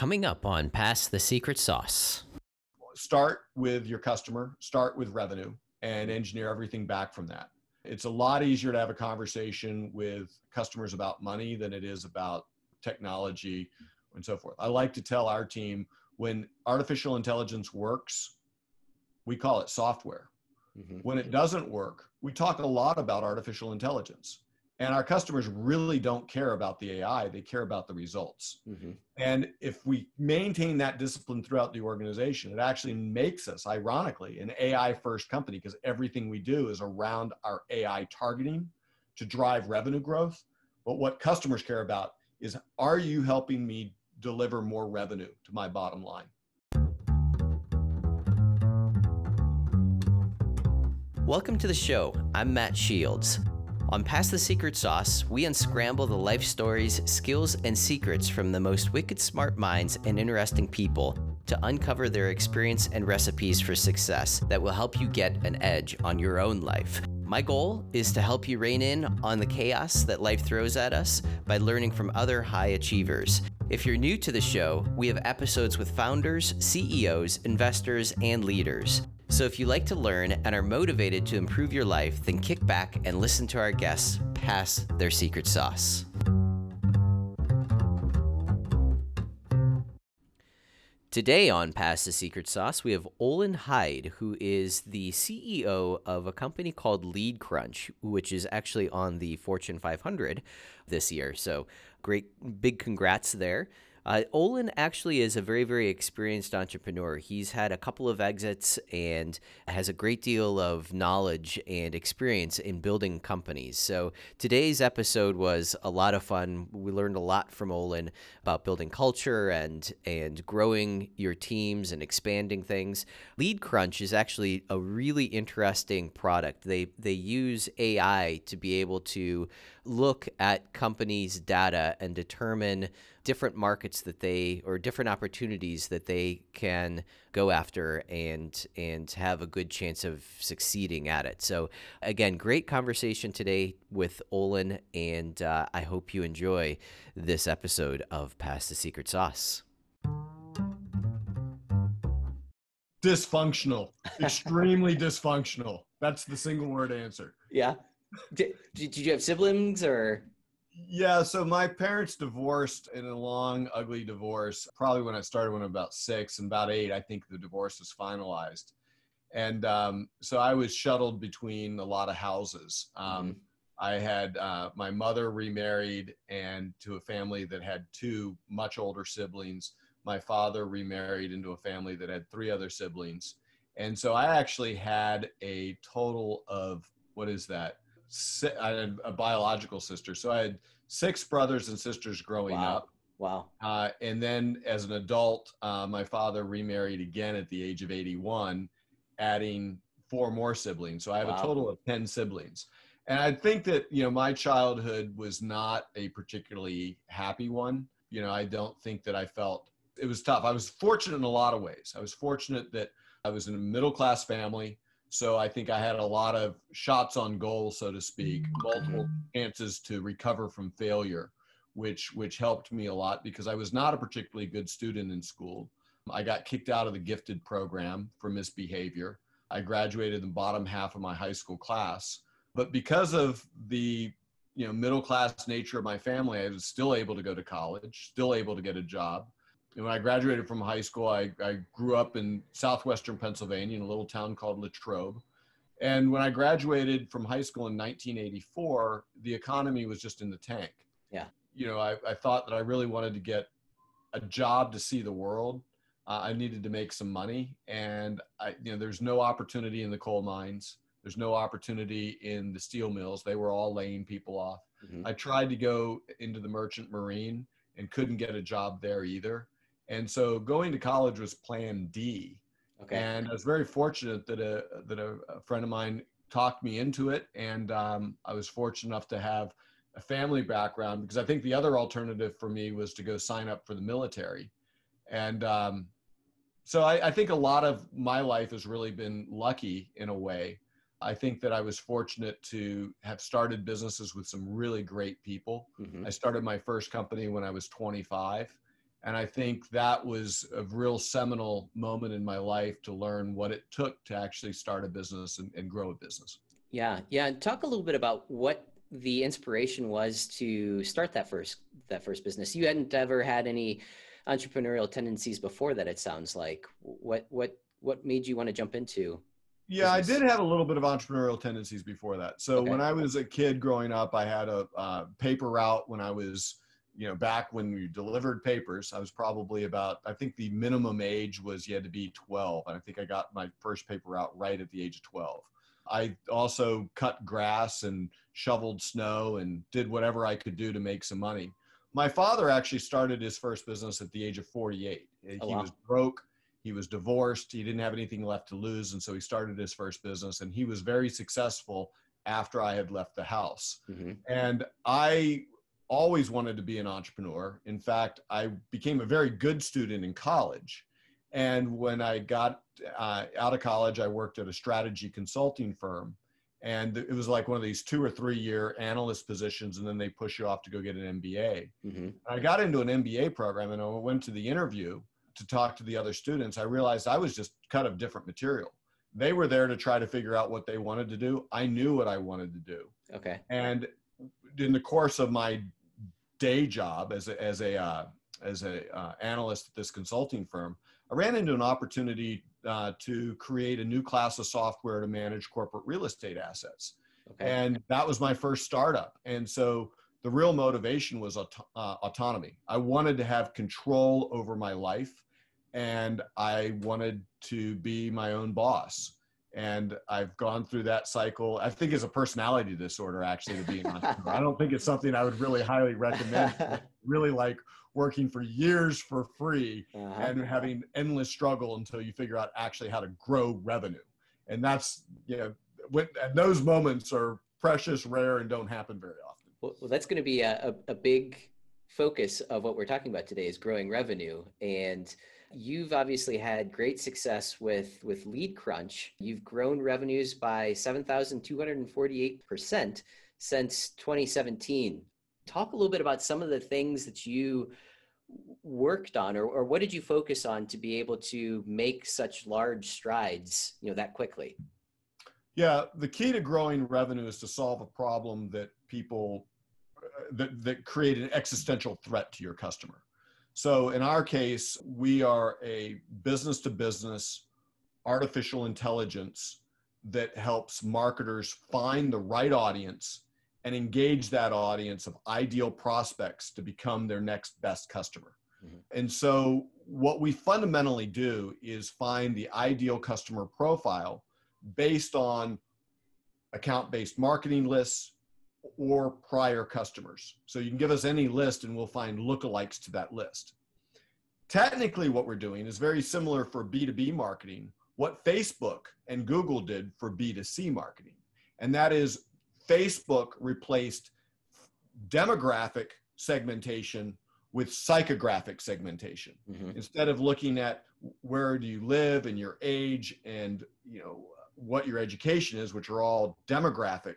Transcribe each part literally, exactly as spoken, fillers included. coming up on Pass the Secret Sauce. Start with your customer, start with revenue, and engineer everything back from that. It's a lot easier to have a conversation with customers about money than it is about technology and so forth. I like to tell our team, when artificial intelligence works, we call it software. Mm-hmm. When it doesn't work, we talk a lot about artificial intelligence. And our customers really don't care about the A I, they care about the results. Mm-hmm. And if we maintain that discipline throughout the organization, it actually makes us, ironically, an A I first company, because everything we do is around our A I targeting to drive revenue growth. But what customers care about is, are you helping me deliver more revenue to my bottom line? Welcome to the show. I'm Matt Shields. On Pass the Secret Sauce, we unscramble the life stories, skills, and secrets from the most wicked smart minds and interesting people to uncover their experience and recipes for success that will help you get an edge on your own life. My goal is to help you rein in on the chaos that life throws at us by learning from other high achievers. If you're new to the show, we have episodes with founders, C E Os, investors, and leaders. So if you like to learn and are motivated to improve your life, then kick back and listen to our guests pass their secret sauce. Today on Pass the Secret Sauce, we have Olin Hyde, who is the C E O of a company called Lead Crunch, which is actually on the Fortune five hundred this year. So great, big congrats there. Uh, Olin actually is a very, very experienced entrepreneur. He's had a couple of exits and has a great deal of knowledge and experience in building companies. So today's episode was a lot of fun. We learned a lot from Olin about building culture and, and growing your teams and expanding things. Lead Crunch is actually a really interesting product. They, they use A I to be able to look at companies' data and determine different markets that they, or different opportunities that they can go after and and have a good chance of succeeding at it. So again, great conversation today with Olin, and uh, I hope you enjoy this episode of Pass the Secret Sauce. Dysfunctional, extremely dysfunctional. That's the single word answer. Yeah. Did, did you have siblings or? Yeah, so my parents divorced in a long, ugly divorce, probably when I started when I was about six, and about eight, I think the divorce was finalized. And um, so I was shuttled between a lot of houses. Um, mm-hmm. I had uh, my mother remarried and to a family that had two much older siblings. My father remarried into a family that had three other siblings. And so I actually had a total of, what is that? I had a biological sister. So I had six brothers and sisters growing wow. up. Wow. Uh, and then as an adult, uh, my father remarried again at the age of eighty-one, adding four more siblings. So I have wow. a total of ten siblings. And I think that, you know, my childhood was not a particularly happy one. You know, I don't think that I felt it was tough. I was fortunate in a lot of ways. I was fortunate that I was in a middle-class family. So I think I had a lot of shots on goal, so to speak, multiple chances to recover from failure, which which helped me a lot because I was not a particularly good student in school. I got kicked out of the gifted program for misbehavior. I graduated the bottom half of my high school class, but because of the you know middle class nature of my family, I was still able to go to college, still able to get a job. And when I graduated from high school, I, I grew up in southwestern Pennsylvania in a little town called Latrobe. And when I graduated from high school in nineteen eighty-four, the economy was just in the tank. Yeah. You know, I, I thought that I really wanted to get a job to see the world. Uh, I needed to make some money. And, I, you know, there's no opportunity in the coal mines. There's no opportunity in the steel mills. They were all laying people off. Mm-hmm. I tried to go into the merchant marine and couldn't get a job there either. And so going to college was plan D. Okay. And I was very fortunate that a that a, a friend of mine talked me into it. And um, I was fortunate enough to have a family background because I think the other alternative for me was to go sign up for the military. And um, so I, I think a lot of my life has really been lucky in a way. I think that I was fortunate to have started businesses with some really great people. Mm-hmm. I started my first company when I was twenty-five. And I think that was a real seminal moment in my life to learn what it took to actually start a business and, and grow a business. Yeah, yeah. And talk a little bit about what the inspiration was to start that first that first business. You hadn't ever had any entrepreneurial tendencies before that, it sounds like. What what what made you want to jump into? Yeah, business? I did have a little bit of entrepreneurial tendencies before that. So okay. when I was a kid growing up, I had a uh, paper route when I was, you know, back when we delivered papers. I was probably about, I think the minimum age was you had to be twelve. And I think I got my first paper route right at the age of twelve. I also cut grass and shoveled snow and did whatever I could do to make some money. My father actually started his first business at the age of forty-eight. Oh, he wow. was broke. He was divorced. He didn't have anything left to lose. And so he started his first business, and he was very successful after I had left the house. Mm-hmm. And I always wanted to be an entrepreneur. In fact, I became a very good student in college. And when I got uh, out of college, I worked at a strategy consulting firm. And it was like one of these two or three year analyst positions. And then they push you off to go get an M B A. Mm-hmm. I got into an M B A program, and I went to the interview to talk to the other students. I realized I was just cut of different material. They were there to try to figure out what they wanted to do. I knew what I wanted to do. Okay. And in the course of my day job as a, as a, uh, as a uh, analyst at this consulting firm, I ran into an opportunity uh, to create a new class of software to manage corporate real estate assets. Okay. And that was my first startup. And so the real motivation was auto uh, autonomy. I wanted to have control over my life, and I wanted to be my own boss. And I've gone through that cycle. I think it's a personality disorder, actually, to be an entrepreneur. I don't think it's something I would really highly recommend. I really like working for years for free uh-huh. and having endless struggle until you figure out actually how to grow revenue. And that's, you know, when, and those moments are precious, rare, and don't happen very often. Well, well that's going to be a, a, a big focus of what we're talking about today, is growing revenue. And you've obviously had great success with, with Lead Crunch. You've grown revenues by seven thousand two hundred forty-eight percent since twenty seventeen. Talk a little bit about some of the things that you worked on, or, or what did you focus on to be able to make such large strides, you know, that quickly? Yeah, the key to growing revenue is to solve a problem that people, uh, that, that create an existential threat to your customer. So in our case, we are a business-to-business artificial intelligence that helps marketers find the right audience and engage that audience of ideal prospects to become their next best customer. Mm-hmm. And so what we fundamentally do is find the ideal customer profile based on account-based marketing lists, or prior customers. So you can give us any list and we'll find lookalikes to that list. Technically, what we're doing is very similar for B two B marketing, what Facebook and Google did for B two C marketing. And that is Facebook replaced demographic segmentation with psychographic segmentation. Mm-hmm. Instead of looking at where do you live and your age and, you know, what your education is, which are all demographic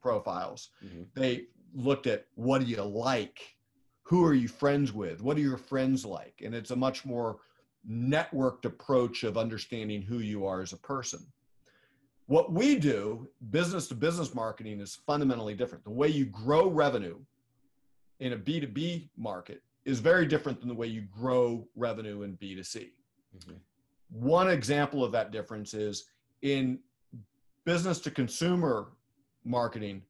profiles. Mm-hmm. They looked at, what do you like? Who are you friends with? What are your friends like? And it's a much more networked approach of understanding who you are as a person. What we do, business to business marketing, is fundamentally different. The way you grow revenue in a B two B market is very different than the way you grow revenue in B two C. Mm-hmm. One example of that difference is in business to consumer marketing,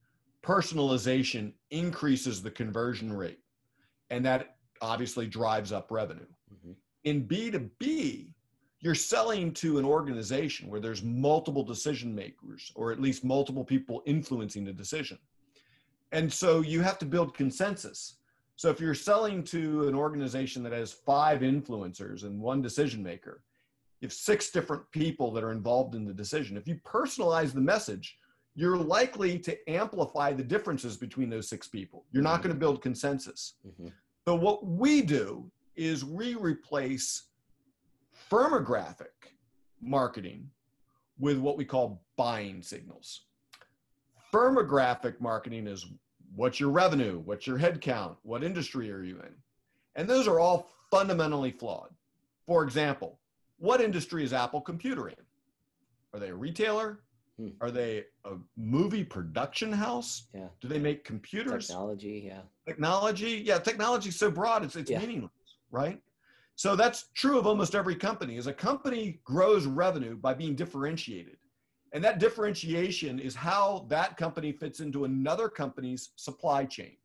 personalization increases the conversion rate, and that obviously drives up revenue. Mm-hmm. In B two B, you're selling to an organization where there's multiple decision makers, or at least multiple people influencing the decision. And so you have to build consensus. So if you're selling to an organization that has five influencers and one decision maker, you have six different people that are involved in the decision. If you personalize the message, you're likely to amplify the differences between those six people. You're not going to build consensus. Mm-hmm. So what we do is we replace firmographic marketing with what we call buying signals. Firmographic marketing is, what's your revenue? What's your headcount? What industry are you in? And those are all fundamentally flawed. For example, what industry is Apple Computer in? Are they a retailer? Hmm. Are they a movie production house? Yeah. Do they make computers? Technology, yeah. Technology, yeah. Technology is so broad, it's, it's yeah. meaningless, right? So that's true of almost every company, is a company grows revenue by being differentiated. And that differentiation is how that company fits into another company's supply chain.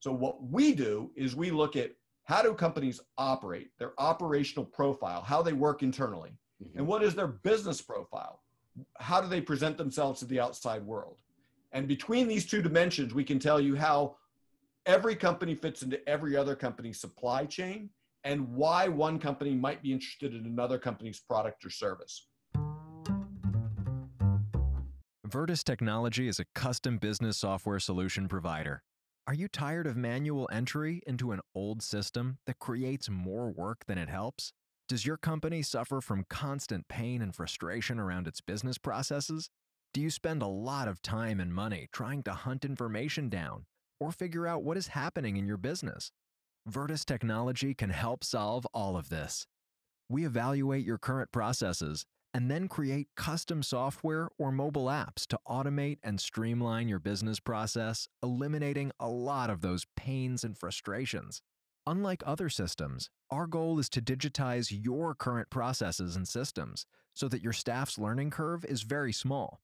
So what we do is we look at how do companies operate, their operational profile, how they work internally, mm-hmm. and what is their business profile? How do they present themselves to the outside world? And between these two dimensions, we can tell you how every company fits into every other company's supply chain and why one company might be interested in another company's product or service. Vertis Technology is a custom business software solution provider. Are you tired of manual entry into an old system that creates more work than it helps? Does your company suffer from constant pain and frustration around its business processes? Do you spend a lot of time and money trying to hunt information down or figure out what is happening in your business? Vertis Technology can help solve all of this. We evaluate your current processes and then create custom software or mobile apps to automate and streamline your business process, eliminating a lot of those pains and frustrations. Unlike other systems, our goal is to digitize your current processes and systems so that your staff's learning curve is very small.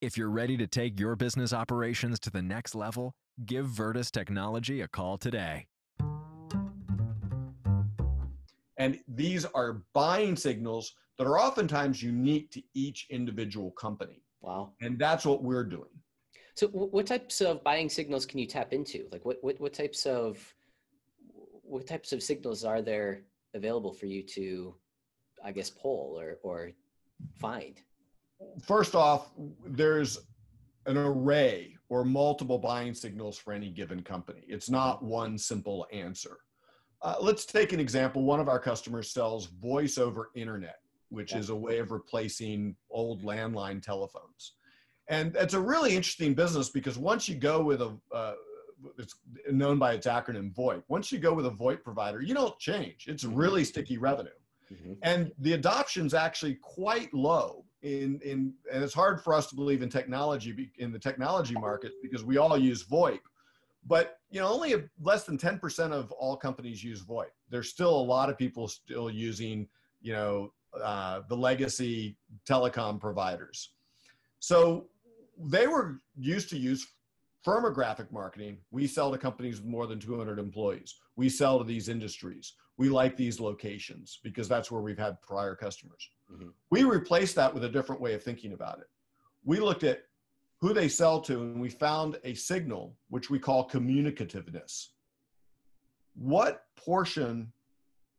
If you're ready to take your business operations to the next level, give Vertis Technology a call today. And these are buying signals that are oftentimes unique to each individual company. Wow. And that's what we're doing. So what types of buying signals can you tap into? Like what, what, what types of... What types of signals are there available for you to, I guess, poll or, or find? First off, there's an array or multiple buying signals for any given company. It's not one simple answer. Uh, let's take an example. One of our customers sells voice over internet, which yeah. is a way of replacing old landline telephones. And it's a really interesting business because once you go with a, uh, it's known by its acronym VoIP. Once you go with a VoIP provider, you don't change. It's really sticky revenue. Mm-hmm. And the adoption's actually quite low in, in, and it's hard for us to believe in technology, in the technology market, because we all use VoIP, but you know, only a, less than ten percent of all companies use VoIP. There's still a lot of people still using, you know, uh, the legacy telecom providers. So they were used to use firmographic marketing. We sell to companies with more than two hundred employees. We sell to these industries. We like these locations because that's where we've had prior customers. Mm-hmm. We replaced that with a different way of thinking about it. We looked at who they sell to and we found a signal, which we call communicativeness. What portion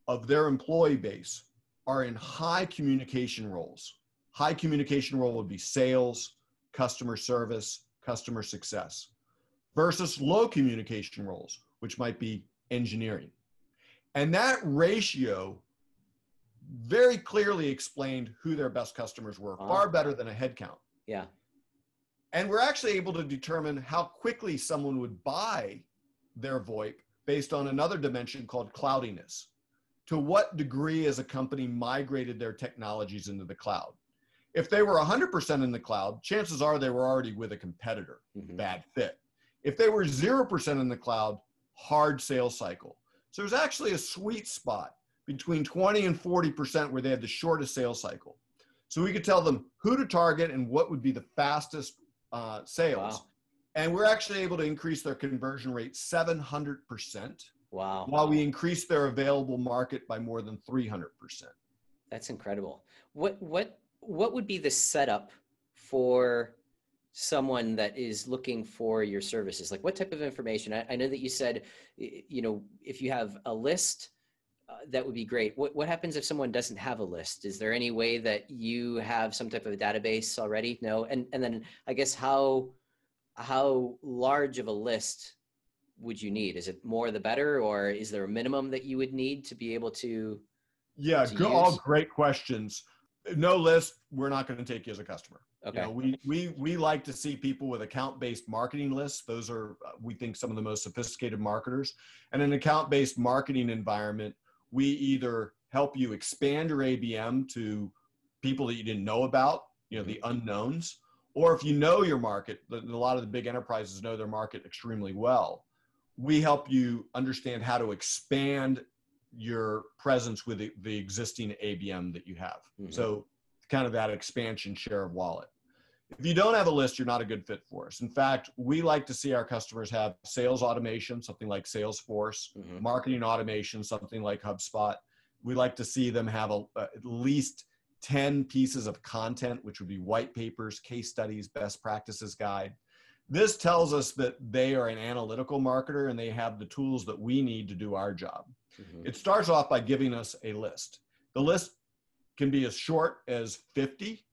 of their employee base are in high communication roles? High communication role would be sales, customer service, customer success, versus low communication roles, which might be engineering. And that ratio very clearly explained who their best customers were, oh. far better than a headcount. Yeah. And we're actually able to determine how quickly someone would buy their VoIP based on another dimension called cloudiness. To what degree has a company migrated their technologies into the cloud? If they were one hundred percent in the cloud, chances are they were already with a competitor, mm-hmm. bad fit. If they were zero percent in the cloud, hard sales cycle. So there's actually a sweet spot between twenty and forty percent where they had the shortest sales cycle. So we could tell them who to target and what would be the fastest uh, sales. Wow. And we're actually able to increase their conversion rate seven hundred percent. Wow. While we increase their available market by more than three hundred percent. That's incredible. What, what, What would be the setup for someone that is looking for your services? Like what type of information? I, I know that you said, you know, if you have a list, uh, that would be great. What, what happens if someone doesn't have a list? Is there any way that you have some type of a database already? No. And, and then I guess how, how large of a list would you need? Is it more the better, or is there a minimum that you would need to be able to? Yeah, to all great questions. No list, we're not going to take you as a customer. Okay. You know, we, we, we like to see people with account-based marketing lists. Those are, we think, some of the most sophisticated marketers. And in an account-based marketing environment, we either help you expand your A B M to people that you didn't know about, you know, the unknowns, or if you know your market, a lot of the big enterprises know their market extremely well. We help you understand how to expand your presence with the, the existing A B M that you have. Mm-hmm. So kind of that expansion share of wallet. If you don't have a list, you're not a good fit for us. In fact, we like to see our customers have sales automation, something like Salesforce, mm-hmm. marketing automation, something like HubSpot. We like to see them have a, uh, at least ten pieces of content, which would be white papers, case studies, best practices guide. This tells us that they are an analytical marketer and they have the tools that we need to do our job. Mm-hmm. It starts off by giving us a list. The list can be as short as fifty.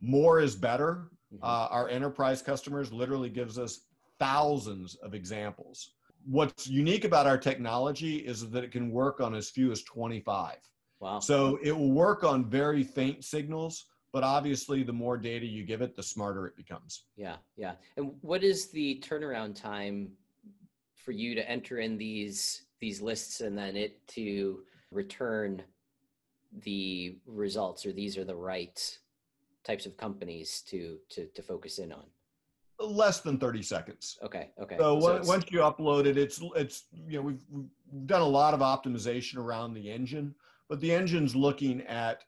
More is better. Mm-hmm. Uh, our enterprise customers literally gives us thousands of examples. What's unique about our technology is that it can work on as few as twenty-five. Wow. So it will work on very faint signals, but obviously the more data you give it, the smarter it becomes. Yeah, yeah. And what is the turnaround time for you to enter in these these lists and then it to return the results, or these are the right types of companies to to, to focus in on? Less than thirty seconds. Okay. Okay. So, so once you upload it, it's, it's, you know, we've, we've done a lot of optimization around the engine, but the engine's looking at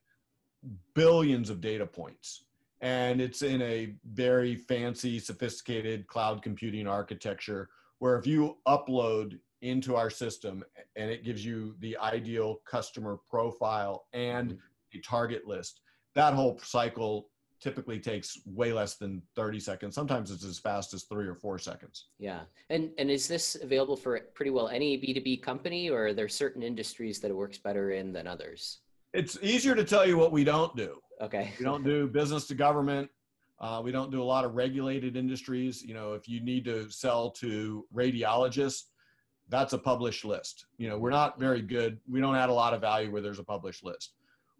billions of data points, and it's in a very fancy, sophisticated cloud computing architecture where if you upload into our system and it gives you the ideal customer profile and a target list, that whole cycle typically takes way less than thirty seconds. Sometimes it's as fast as three or four seconds. Yeah. And and is this available for pretty well any B two B company, or are there certain industries that it works better in than others? It's easier to tell you what we don't do. Okay. We don't do business to government. Uh, we don't do a lot of regulated industries. You know, if you need to sell to radiologists, that's a published list. You know, we're not very good. We don't add a lot of value where there's a published list.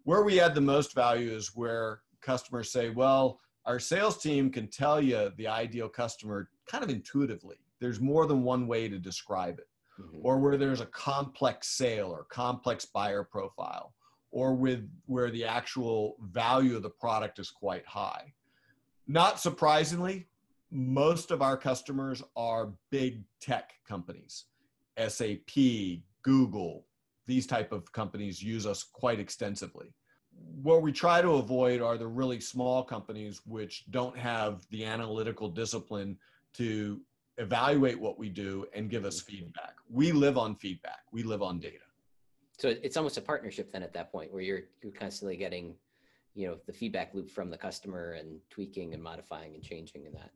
Where we add the most value is where customers say, well, our sales team can tell you the ideal customer kind of intuitively. There's more than one way to describe it. Mm-hmm. Or where there's a complex sale or complex buyer profile, or with where the actual value of the product is quite high. Not surprisingly, most of our customers are big tech companies. S A P, Google, these type of companies use us quite extensively. What we try to avoid are the really small companies which don't have the analytical discipline to evaluate what we do and give us feedback. We live on feedback. We live on data. So it's almost a partnership then at that point, where you're you're constantly getting, you know, the feedback loop from the customer and tweaking and modifying and changing in that.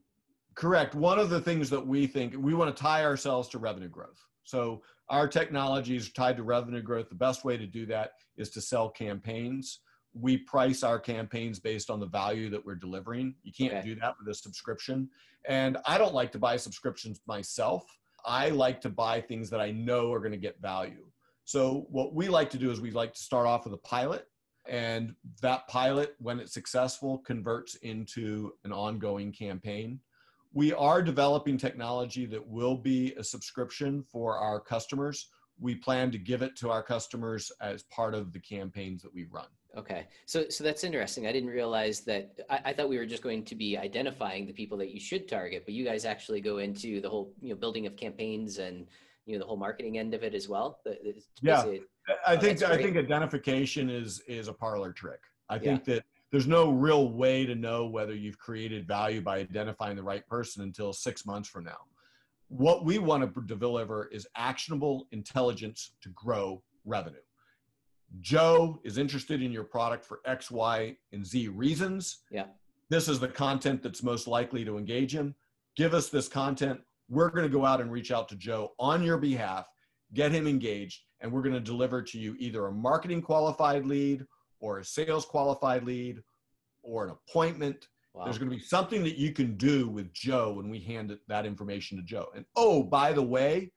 Correct. One of the things that we think, we want to tie ourselves to revenue growth. So our technology is tied to revenue growth. The best way to do that is to sell campaigns. We price our campaigns based on the value that we're delivering. You can't okay. do that with a subscription. And I don't like to buy subscriptions myself. I like to buy things that I know are going to get value. So what we like to do is we like to start off with a pilot, and that pilot, when it's successful, converts into an ongoing campaign. We are developing technology that will be a subscription for our customers. We plan to give it to our customers as part of the campaigns that we run. Okay. So so that's interesting. I didn't realize that. I, I thought we were just going to be identifying the people that you should target, but you guys actually go into the whole, you know, building of campaigns and, you know, the whole marketing end of it as well. It's yeah. I think oh, I think identification is is a parlor trick. I yeah. think that there's no real way to know whether you've created value by identifying the right person until six months from now. What we want to deliver is actionable intelligence to grow revenue. Joe is interested in your product for X, Y, and Z reasons. Yeah. This is the content that's most likely to engage him. Give us this content. We're going to go out and reach out to Joe on your behalf, get him engaged, and we're going to deliver to you either a marketing qualified lead or a sales qualified lead, or an appointment. Wow. There's going to be something that you can do with Joe when we hand that information to Joe. And oh, by the way,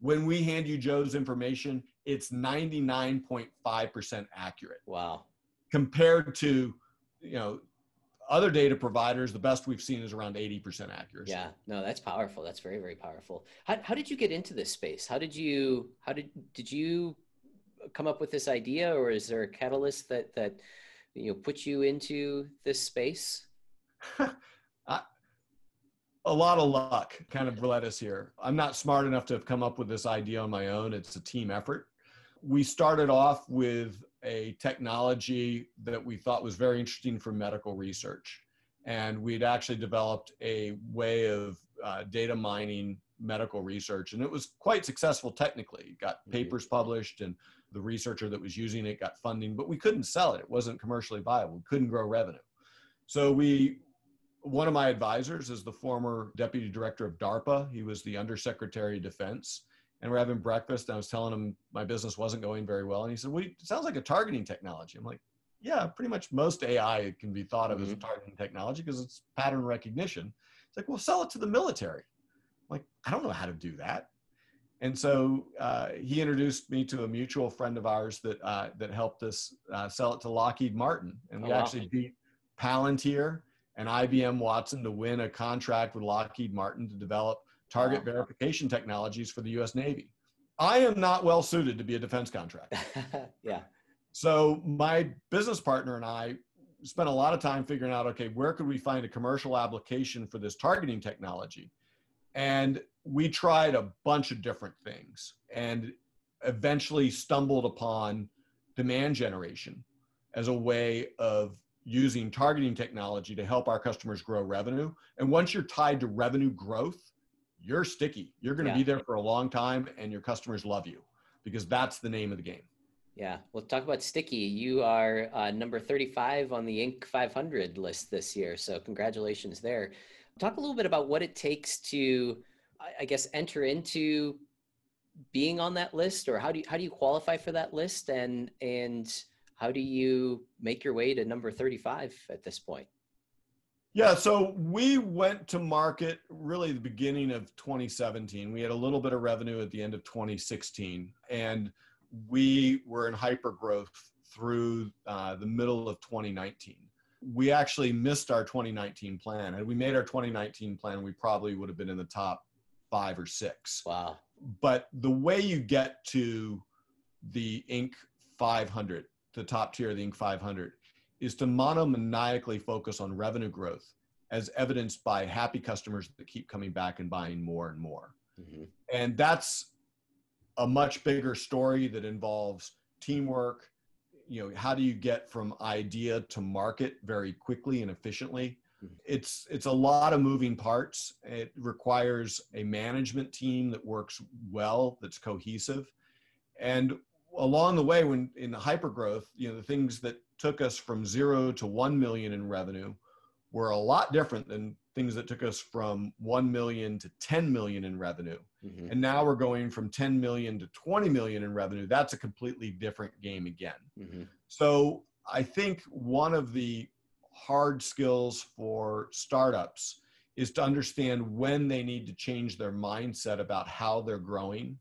when we hand you Joe's information, it's ninety-nine point five percent accurate. Wow. Compared to, you know, other data providers, the best we've seen is around eighty percent accuracy. Yeah, no, that's powerful. That's very, very powerful. How, how did you get into this space? How did you, how did, did you, come up with this idea, or is there a catalyst that that you know puts you into this space? I, a lot of luck kind of led us here. I'm not smart enough to have come up with this idea on my own. It's a team effort. We started off with a technology that we thought was very interesting for medical research. And we'd actually developed a way of uh, data mining medical research. And it was quite successful technically. It got papers published, and the researcher that was using it got funding, but we couldn't sell it. It wasn't commercially viable. We couldn't grow revenue. So we, one of my advisors is the former deputy director of DARPA. He was the undersecretary of defense. And we're having breakfast, and I was telling him my business wasn't going very well. And he said, well, it sounds like a targeting technology. I'm like, yeah, pretty much most A I can be thought of mm-hmm. as a targeting technology because it's pattern recognition. It's like, well, sell it to the military. I'm like, I don't know how to do that. And so uh, he introduced me to a mutual friend of ours that, uh, that helped us uh, sell it to Lockheed Martin. And we oh, actually wow. beat Palantir and I B M Watson to win a contract with Lockheed Martin to develop target wow. verification technologies for the U S Navy. I am not well suited to be a defense contractor. yeah. So my business partner and I spent a lot of time figuring out, okay, where could we find a commercial application for this targeting technology? And we tried a bunch of different things and eventually stumbled upon demand generation as a way of using targeting technology to help our customers grow revenue. And once you're tied to revenue growth, you're sticky. You're going to yeah. be there for a long time, and your customers love you because that's the name of the game. Yeah. Well, talk about sticky. You are uh, number thirty-five on the I N C five hundred list this year. So congratulations there. Talk a little bit about what it takes to, I guess, enter into being on that list, or how do you, how do you qualify for that list, and, and how do you make your way to number thirty-five at this point? Yeah, so we went to market really the beginning of twenty seventeen. We had a little bit of revenue at the end of twenty sixteen, and we were in hyper growth through uh, the middle of twenty nineteen. We actually missed our twenty nineteen plan. Had we made our twenty nineteen plan, we probably would have been in the top five or six. Wow. But the way you get to the I N C five hundred, the top tier of the I N C five hundred, is to monomaniacally focus on revenue growth, as evidenced by happy customers that keep coming back and buying more and more. Mm-hmm. And that's a much bigger story that involves teamwork. You know, how do you get from idea to market very quickly and efficiently? Mm-hmm. It's, it's a lot of moving parts. It requires a management team that works well, that's cohesive. And along the way, when in the hypergrowth, you know, the things that took us from zero to one million in revenue were a lot different than things that took us from one million to ten million in revenue. Mm-hmm. And now we're going from ten million to twenty million in revenue. That's a completely different game again. Mm-hmm. So I think one of the hard skills for startups is to understand when they need to change their mindset about how they're growing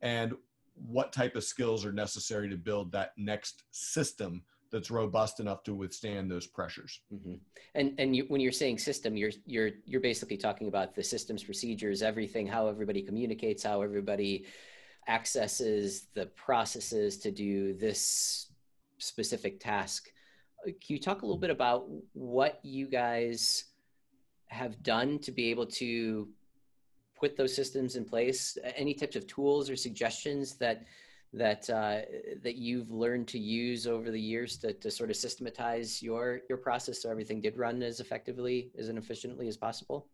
and what type of skills are necessary to build that next system that's robust enough to withstand those pressures. Mm-hmm. And and you, when you're saying system, you're you're you're basically talking about the systems, procedures, everything, how everybody communicates, how everybody accesses the processes to do this specific task. Can you talk a little bit about what you guys have done to be able to put those systems in place? Any types of tools or suggestions that that uh, that you've learned to use over the years to, to sort of systematize your your process so everything did run as effectively, as efficiently as possible?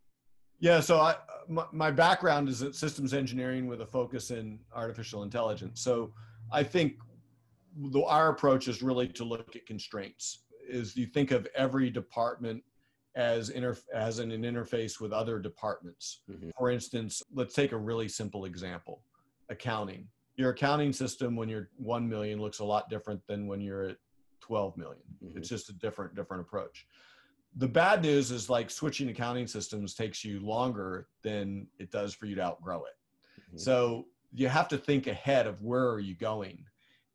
Yeah, so I, my, my background is at systems engineering with a focus in artificial intelligence. So I think the, our approach is really to look at constraints, is you think of every department as, interf as in an interface with other departments. Mm-hmm. For instance, let's take a really simple example, accounting. Your accounting system when you're one million looks a lot different than when you're at twelve million. Mm-hmm. It's just a different, different approach. The bad news is like switching accounting systems takes you longer than it does for you to outgrow it. Mm-hmm. So you have to think ahead of where are you going.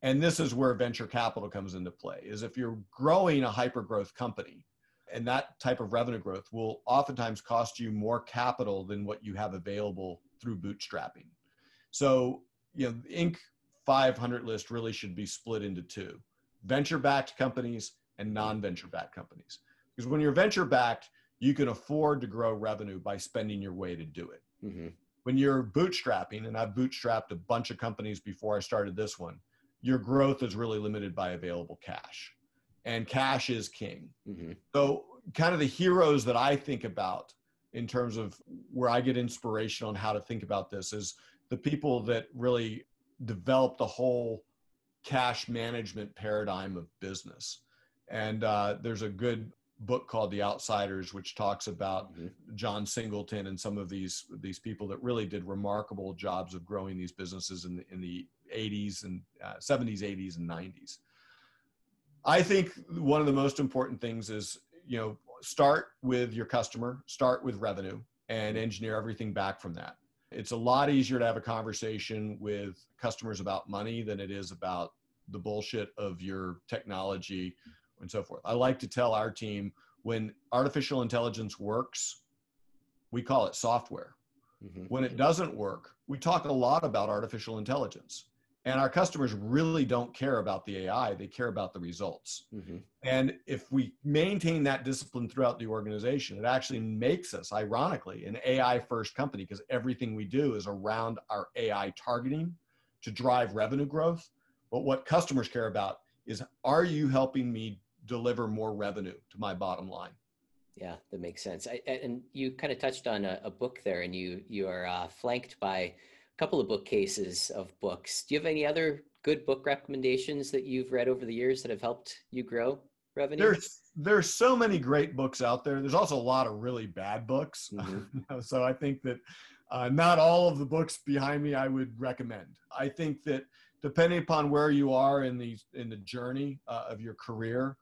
And this is where venture capital comes into play, is if you're growing a hyper-growth company, and that type of revenue growth will oftentimes cost you more capital than what you have available through bootstrapping. So you know, the Inc five hundred list really should be split into two, venture-backed companies and non-venture-backed companies. Because when you're venture-backed, you can afford to grow revenue by spending your way to do it. Mm-hmm. When you're bootstrapping, and I've bootstrapped a bunch of companies before I started this one, your growth is really limited by available cash. And cash is king. Mm-hmm. So kind of the heroes that I think about in terms of where I get inspiration on how to think about this is the people that really developed the whole cash management paradigm of business. And uh, there's a good book called The Outsiders, which talks about mm-hmm. John Singleton and some of these these people that really did remarkable jobs of growing these businesses in the, in the eighties and uh, seventies, eighties, and nineties. I think one of the most important things is, you know, start with your customer, start with revenue, and engineer everything back from that. It's a lot easier to have a conversation with customers about money than it is about the bullshit of your technology and so forth. I like to tell our team, when artificial intelligence works, we call it software. Mm-hmm. When it doesn't work, we talk a lot about artificial intelligence. And our customers really don't care about the A I, they care about the results. Mm-hmm. And if we maintain that discipline throughout the organization, it actually makes us, ironically, an A I-first company, because everything we do is around our A I targeting to drive revenue growth. But what customers care about is, are you helping me deliver more revenue to my bottom line? Yeah, that makes sense. I, and you kind of touched on a, a book there, and you, you are uh, flanked by couple of bookcases of books. Do you have any other good book recommendations that you've read over the years that have helped you grow revenue? There's there's so many great books out there. There's also a lot of really bad books. Mm-hmm. So I think that uh, not all of the books behind me I would recommend. I think that depending upon where you are in the in the journey uh, of your career,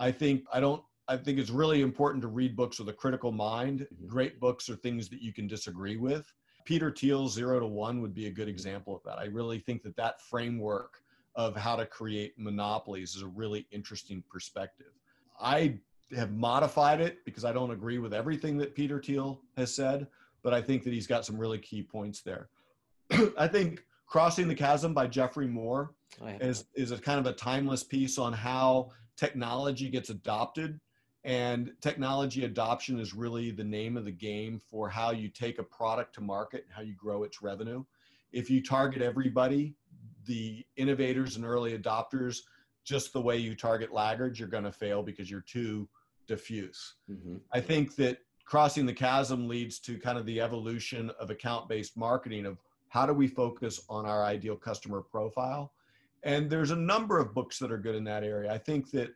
I think I don't. I think it's really important to read books with a critical mind. Mm-hmm. Great books are things that you can disagree with. Peter Thiel's Zero to One would be a good example of that. I really think that that framework of how to create monopolies is a really interesting perspective. I have modified it because I don't agree with everything that Peter Thiel has said, but I think that he's got some really key points there. I think Crossing the Chasm by Jeffrey Moore is, is a kind of a timeless piece on how technology gets adopted. And technology adoption is really the name of the game for how you take a product to market and how you grow its revenue. If you target everybody, the innovators and early adopters, just the way you target laggards, you're going to fail because you're too diffuse. Mm-hmm. I think that Crossing the Chasm leads to kind of the evolution of account-based marketing of how do we focus on our ideal customer profile. And there's a number of books that are good in that area. I think that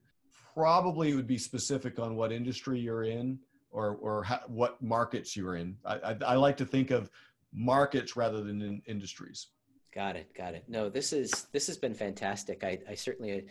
probably it would be specific on what industry you're in or, or how, what markets you're in. I, I, I like to think of markets rather than in industries. Got it. Got it. No, this is, this has been fantastic. I, I certainly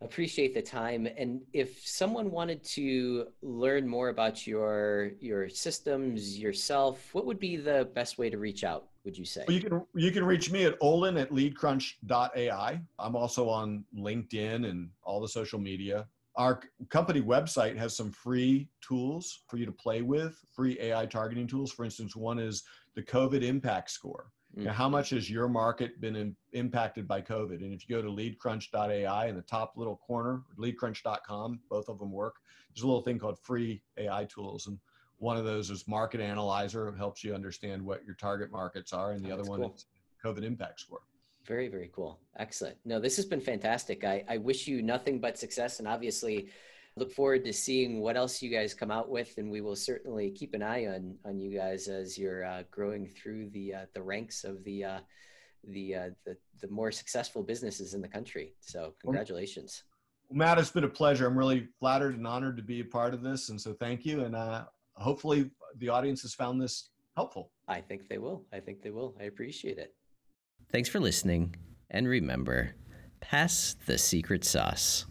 appreciate the time. And if someone wanted to learn more about your, your systems, yourself, what would be the best way to reach out, would you say? Well, you can, you can reach me at Olin at lead crunch dot A I. I'm also on LinkedIn and all the social media. Our company website has some free tools for you to play with, free A I targeting tools. For instance, one is the COVID impact score. Mm-hmm. Now, how much has your market been in, impacted by COVID? And if you go to lead crunch dot A I in the top little corner, lead crunch dot com, both of them work. There's a little thing called free A I tools. And one of those is Market Analyzer. It helps you understand what your target markets are. And the oh, other one cool. is COVID impact score. Very, very cool. Excellent. No, this has been fantastic. I, I wish you nothing but success, and obviously look forward to seeing what else you guys come out with. And we will certainly keep an eye on, on you guys as you're uh, growing through the, uh, the ranks of the, uh, the, uh, the, the more successful businesses in the country. So congratulations. Well, Matt, it's been a pleasure. I'm really flattered and honored to be a part of this. And so thank you. And uh, hopefully the audience has found this helpful. I think they will. I think they will. I appreciate it. Thanks for listening, and remember, pass the secret sauce.